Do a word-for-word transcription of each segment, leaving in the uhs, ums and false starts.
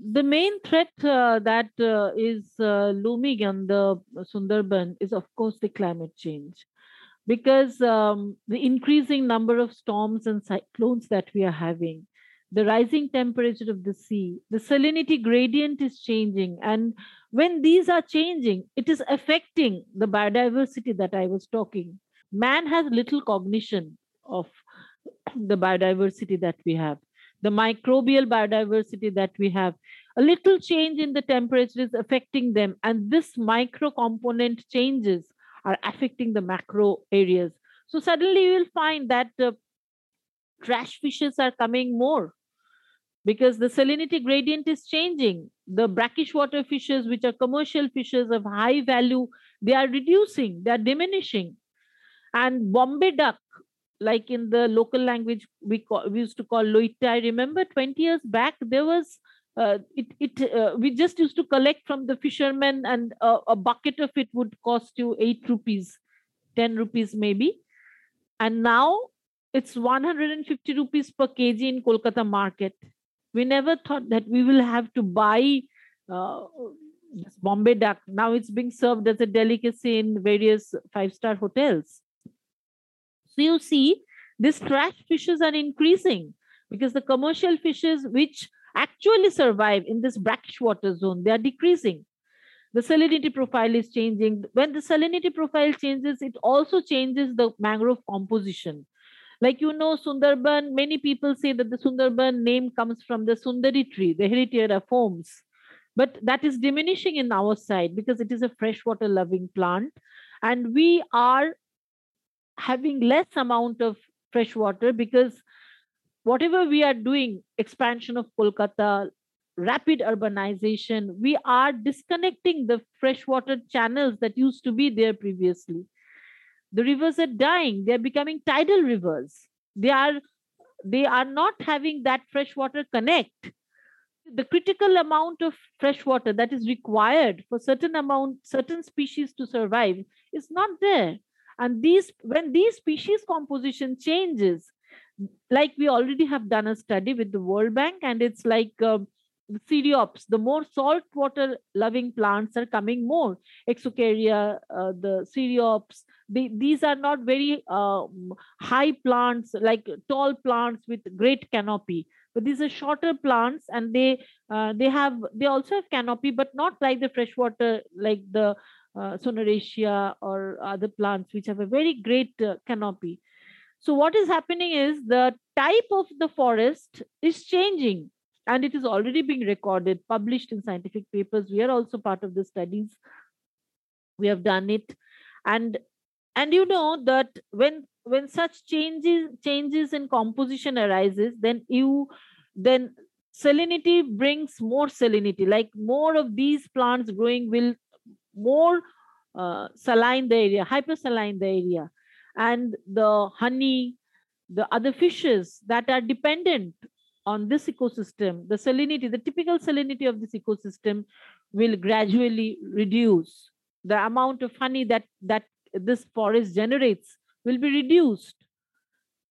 the main threat uh, that uh, is uh, looming on the Sundarban is, of course, the climate change, because um, the increasing number of storms and cyclones that we are having, the rising temperature of the sea, the salinity gradient is changing. And when these are changing, it is affecting the biodiversity that I was talking. Man has little cognition of the biodiversity that we have, the microbial biodiversity that we have. A little change in the temperature is affecting them. And this micro component changes are affecting the macro areas. So suddenly you will find that uh, trash fishes are coming more, because the salinity gradient is changing. The brackish water fishes, which are commercial fishes of high value, they are reducing, they are diminishing. And Bombay duck, like in the local language, we, call, we used to call loita. I remember twenty years back, there was, uh, it, it, uh, we just used to collect from the fishermen, and uh, a bucket of it would cost you eight rupees, ten rupees maybe. And now it's one hundred fifty rupees per kg in Kolkata market. We never thought that we will have to buy uh, this Bombay duck. Now it's being served as a delicacy in various five-star hotels. So you see, these trash fishes are increasing, because the commercial fishes, which actually survive in this brackish water zone, they are decreasing. The salinity profile is changing. When the salinity profile changes, it also changes the mangrove composition. Like, you know, Sundarban, many people say that the Sundarban name comes from the Sundari tree, the Heritiera forms. But that is diminishing in our side, because it is a freshwater loving plant. And we are having less amount of fresh water, because whatever we are doing, expansion of Kolkata, rapid urbanization, we are disconnecting the freshwater channels that used to be there previously. The rivers are dying. They are becoming tidal rivers. They are, they are not having that freshwater connect. The critical amount of freshwater that is required for certain amount, certain species to survive is not there. And these, when these species composition changes, like we already have done a study with the World Bank, and it's like uh, the Cereops, the more saltwater loving plants are coming more. Exocaria, uh, the Cereops, they, these are not very uh, high plants, like tall plants with great canopy. But these are shorter plants, and they uh, they have they also have canopy, but not like the freshwater, like the Uh, sonoracea or other plants, which have a very great uh, canopy. So what is happening is the type of the forest is changing, and it is already being recorded, published in scientific papers. We are also part of the studies. We have done it. And, and you know that when, when such changes, changes in composition arises, then you, then salinity brings more salinity, like more of these plants growing will more uh, saline the area, hypersaline the area. And the honey, the other fishes that are dependent on this ecosystem, the salinity, the typical salinity of this ecosystem will gradually reduce. The amount of honey that, that this forest generates will be reduced,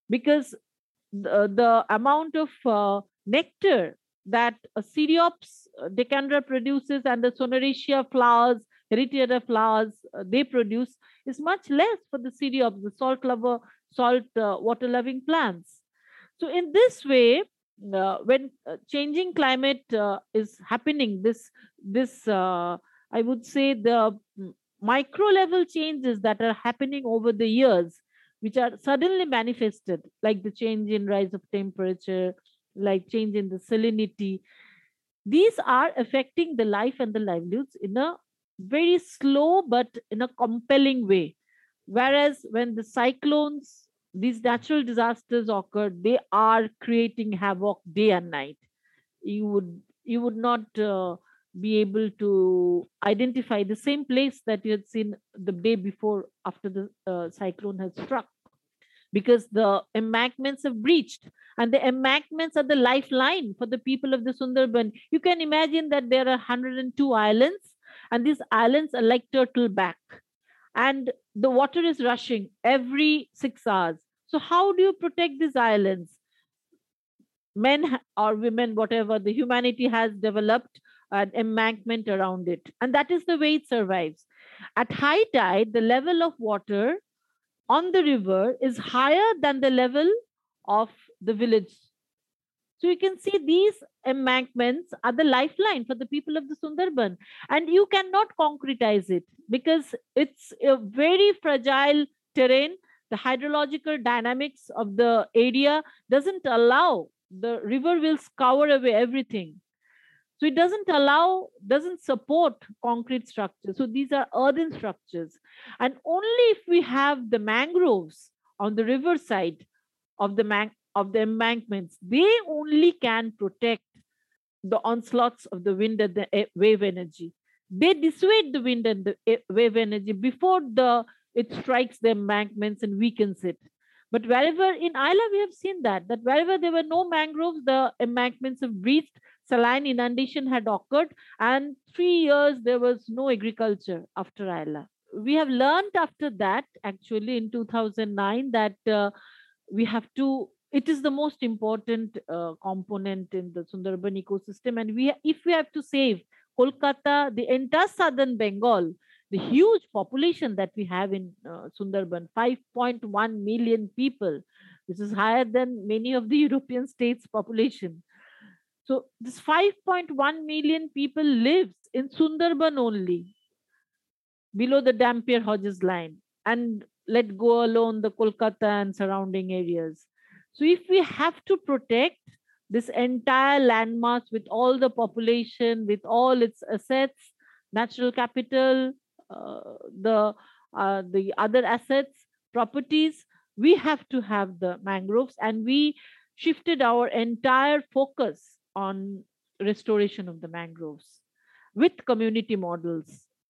because the, the amount of uh, nectar that a Ceriops decandra produces and the Sonoracea flowers, Heritiera flowers, uh, they produce is much less for the Ceriops, the salt lover, salt uh, water loving plants. So in this way, uh, when uh, changing climate uh, is happening, this, this uh, I would say the micro level changes that are happening over the years, which are suddenly manifested, like the change in rise of temperature, like change in the salinity, these are affecting the life and the livelihoods in a very slow but in a compelling way. Whereas when the cyclones, these natural disasters occur, they are creating havoc day and night. You would, you would not uh, be able to identify the same place that you had seen the day before after the uh, cyclone has struck, because the embankments have breached, and the embankments are the lifeline for the people of the Sundarban. You can imagine that there are one hundred two islands, and these islands are like turtle back, and the water is rushing every six hours. So how do you protect these islands? men or women, whatever, the humanity has developed an embankment around it. And that is the way it survives. At high tide, the level of water on the river is higher than the level of the village. So you can see these embankments are the lifeline for the people of the Sundarban. And you cannot concretize it because it's a very fragile terrain. The hydrological dynamics of the area doesn't allow, the river will scour away everything. So it doesn't allow, doesn't support concrete structures. So these are earthen structures. And only if we have the mangroves on the riverside of the man of the embankments, they only can protect the onslaughts of the wind and the wave energy. They dissuade the wind and the wave energy before the it strikes the embankments and weakens it. But wherever in Aila, we have seen that, that wherever there were no mangroves, the embankments have breached, saline inundation had occurred, and three years there was no agriculture after Aila. We have learned after that, actually in two thousand nine, that uh, we have to, it is the most important uh, component in the Sundarban ecosystem. And we, if we have to save Kolkata, the entire southern Bengal, the huge population that we have in uh, Sundarban, five point one million people, which is higher than many of the European states' population. So this five point one million people lives in Sundarban only, below the Dampier Hodges line, and let go alone the Kolkata and surrounding areas. So if we have to protect this entire landmass with all the population, with all its assets, natural capital, Uh, the uh, the other assets, properties, we have to have the mangroves, and we shifted our entire focus on restoration of the mangroves with community models,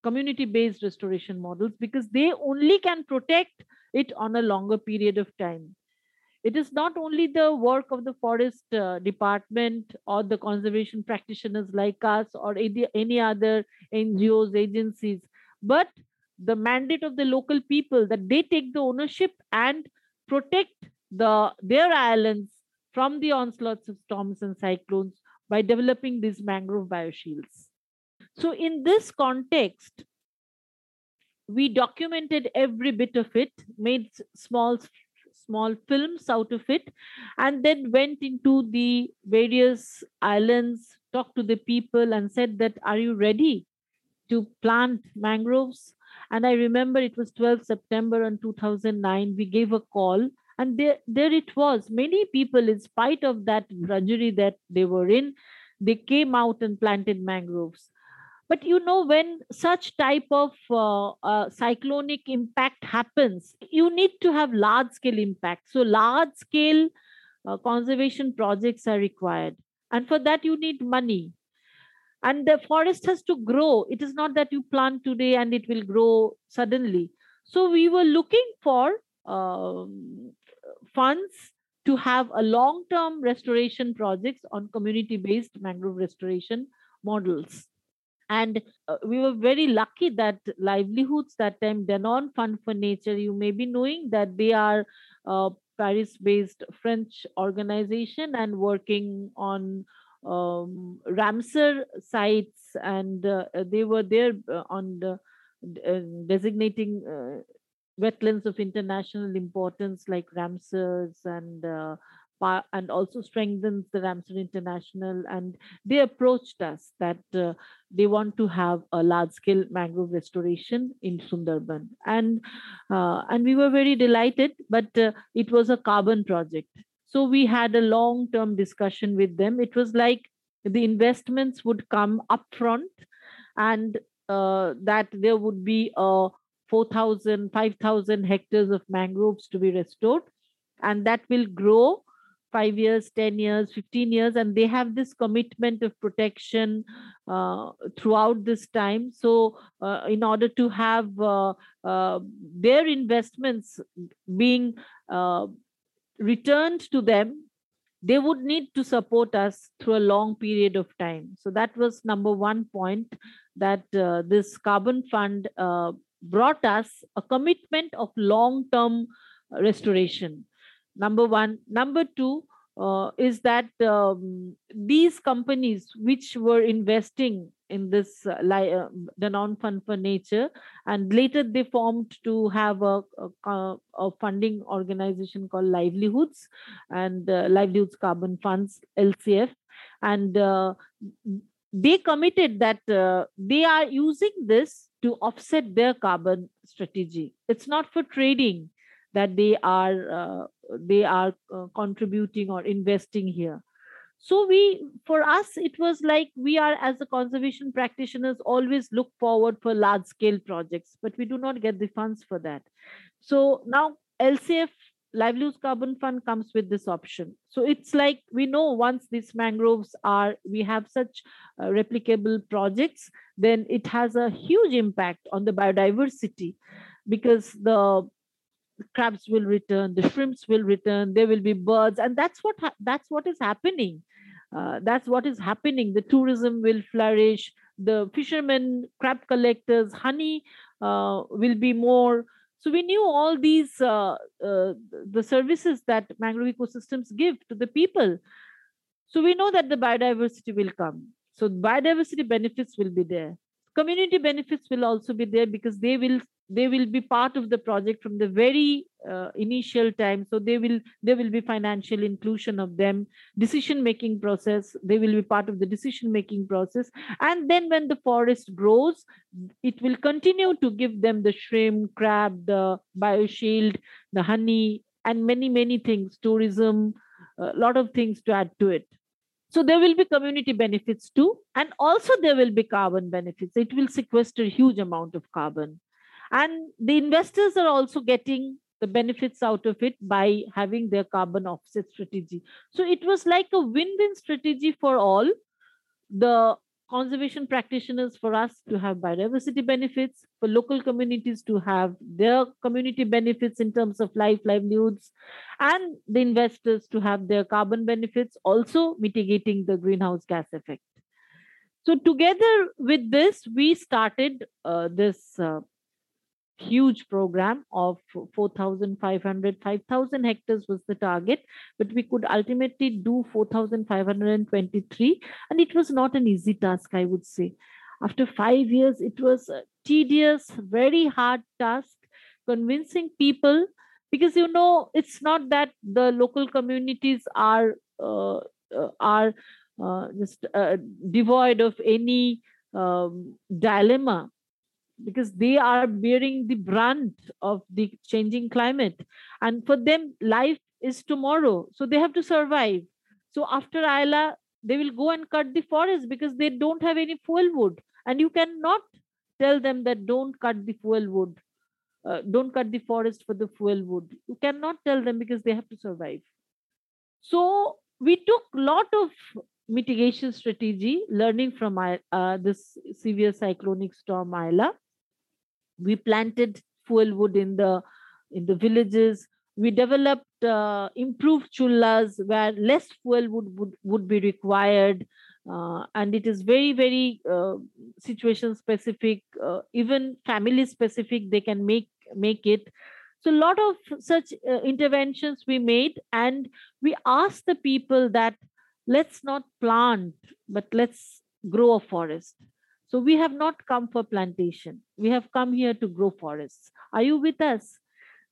community-based restoration models, because they only can protect it on a longer period of time. It is not only the work of the forest uh, department or the conservation practitioners like us or any other N G Os, agencies, but the mandate of the local people that they take the ownership and protect the, their islands from the onslaughts of storms and cyclones by developing these mangrove bioshields. So in this context, we documented every bit of it, made small, small films out of it, and then went into the various islands, talked to the people and said that, are you ready to plant mangroves? And I remember it was twelfth September in two thousand nine, we gave a call, and there, there it was. Many people, in spite of that drudgery that they were in, they came out and planted mangroves. But you know, when such type of uh, uh, cyclonic impact happens, you need to have large-scale impact. So large-scale uh, conservation projects are required. And for that, you need money. And the forest has to grow. It is not that you plant today and it will grow suddenly. So we were looking for um, funds to have a long-term restoration projects on community-based mangrove restoration models. And uh, we were very lucky that livelihoods, that time Denon Fund for Nature, you may be knowing that they are a Paris-based French organization and working on Um, Ramsar sites, and uh, they were there uh, on the, uh, designating uh, wetlands of international importance like Ramsars, and uh, and also strengthens the Ramsar International. And they approached us that uh, they want to have a large-scale mangrove restoration in Sundarban, and uh, and we were very delighted. But uh, it was a carbon project. So we had a long-term discussion with them. It was like the investments would come upfront, and uh, that there would be uh, four thousand, five thousand hectares of mangroves to be restored. And that will grow five years, ten years, fifteen years. And they have this commitment of protection uh, throughout this time. So uh, in order to have uh, uh, their investments being uh, returned to them, they would need to support us through a long period of time. So that was number one point, that uh, this carbon fund uh, brought us a commitment of long-term restoration. Number one. Number two, uh, is that um, these companies which were investing in this uh, uh, Denon Fund for Nature, and later they formed to have a, a, a funding organization called Livelihoods and uh, Livelihoods Carbon Funds, L C F, and uh, they committed that uh, they are using this to offset their carbon strategy. It's not for trading that they are uh, they are uh, contributing or investing here. So we, for us, it was like we are, as the conservation practitioners, always look forward for large scale projects, but we do not get the funds for that. So now L C F, Livelihoods Carbon Fund, comes with this option. So it's like we know once these mangroves are, we have such uh, replicable projects, then it has a huge impact on the biodiversity, because the crabs will return, the shrimps will return, there will be birds, and that's what that's what is happening. Uh, that's what is happening. The tourism will flourish. The fishermen, crab collectors, honey uh, will be more. So we knew all these, uh, uh, the services that mangrove ecosystems give to the people. So we know that the biodiversity will come. So biodiversity benefits will be there. Community benefits will also be there, because they will they will be part of the project from the very uh, initial time. So they will there will be financial inclusion of them, decision making process. They will be part of the decision making process. And then when the forest grows, it will continue to give them the shrimp, crab, the bioshield, the honey, and many many things. Tourism, a lot of things to add to it. So there will be community benefits too, and also there will be carbon benefits. It will sequester a huge amount of carbon. And the investors are also getting the benefits out of it by having their carbon offset strategy. So it was like a win-win strategy for all. The conservation practitioners, for us to have biodiversity benefits, for local communities to have their community benefits in terms of life, livelihoods, and the investors to have their carbon benefits, also mitigating the greenhouse gas effect. So together with this, we started uh, this uh, huge program of four thousand five hundred, five thousand hectares was the target, but we could ultimately do four thousand five hundred twenty-three, and it was not an easy task, I would say. After five years, it was a tedious, very hard task, convincing people, because, you know, it's not that the local communities are, uh, uh, are uh, just uh, devoid of any um, dilemma, because they are bearing the brunt of the changing climate. And for them, life is tomorrow. So they have to survive. So after Aila, they will go and cut the forest because they don't have any fuel wood. And you cannot tell them that don't cut the fuel wood. Uh, don't cut the forest for the fuel wood. You cannot tell them because they have to survive. So we took a lot of mitigation strategy, learning from uh, this severe cyclonic storm Aila. We planted fuel wood in the in the villages. We developed uh, improved chullas where less fuel wood would, would be required, uh, and it is very very uh, situation specific, uh, even family specific. They can make make it. So a lot of such uh, interventions we made, and we asked the people that let's not plant, but let's grow a forest. So we have not come for plantation. We have come here to grow forests. Are you with us?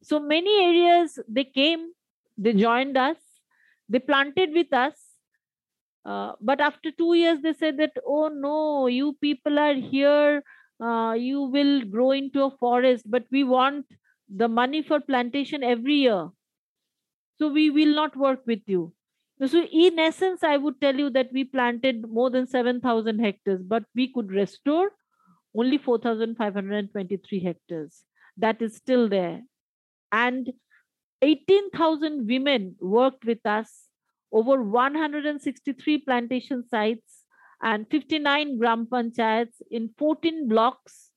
So many areas, they came, they joined us, they planted with us. Uh, but after two years, they said that, oh no, you people are here, uh, you will grow into a forest, but we want the money for plantation every year. So we will not work with you. So in essence, I would tell you that we planted more than seven thousand hectares, but we could restore only four thousand five hundred twenty-three hectares. That is still there. And eighteen thousand women worked with us, over one hundred sixty-three plantation sites and fifty-nine gram panchayats in fourteen blocks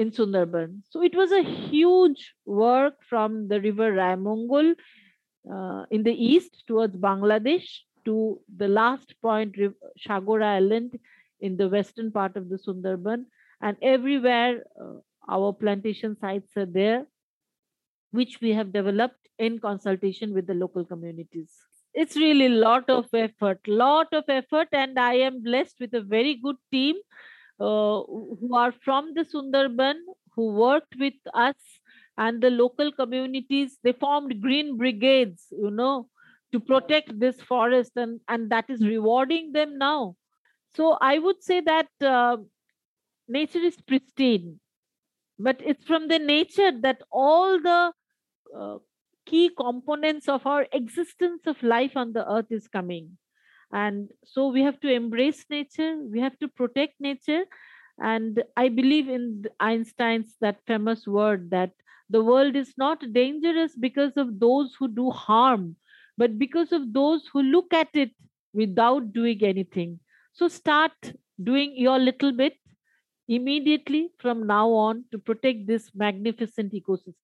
in Sundarban. So it was a huge work from the river Ramongul Uh, in the east towards Bangladesh to the last point, Shagora Island, in the western part of the Sundarban. And everywhere uh, our plantation sites are there, which we have developed in consultation with the local communities. it's really a lot of effort, lot of effort. And I am blessed with a very good team uh, who are from the Sundarban, who worked with us and the local communities. They formed green brigades, you know, to protect this forest, and, and that is rewarding them now. So I would say that uh, nature is pristine, but it's from the nature that all the uh, key components of our existence of life on the earth is coming. And so we have to embrace nature, we have to protect nature. And I believe in Einstein's that famous word that the world is not dangerous because of those who do harm, but because of those who look at it without doing anything. So start doing your little bit immediately from now on to protect this magnificent ecosystem.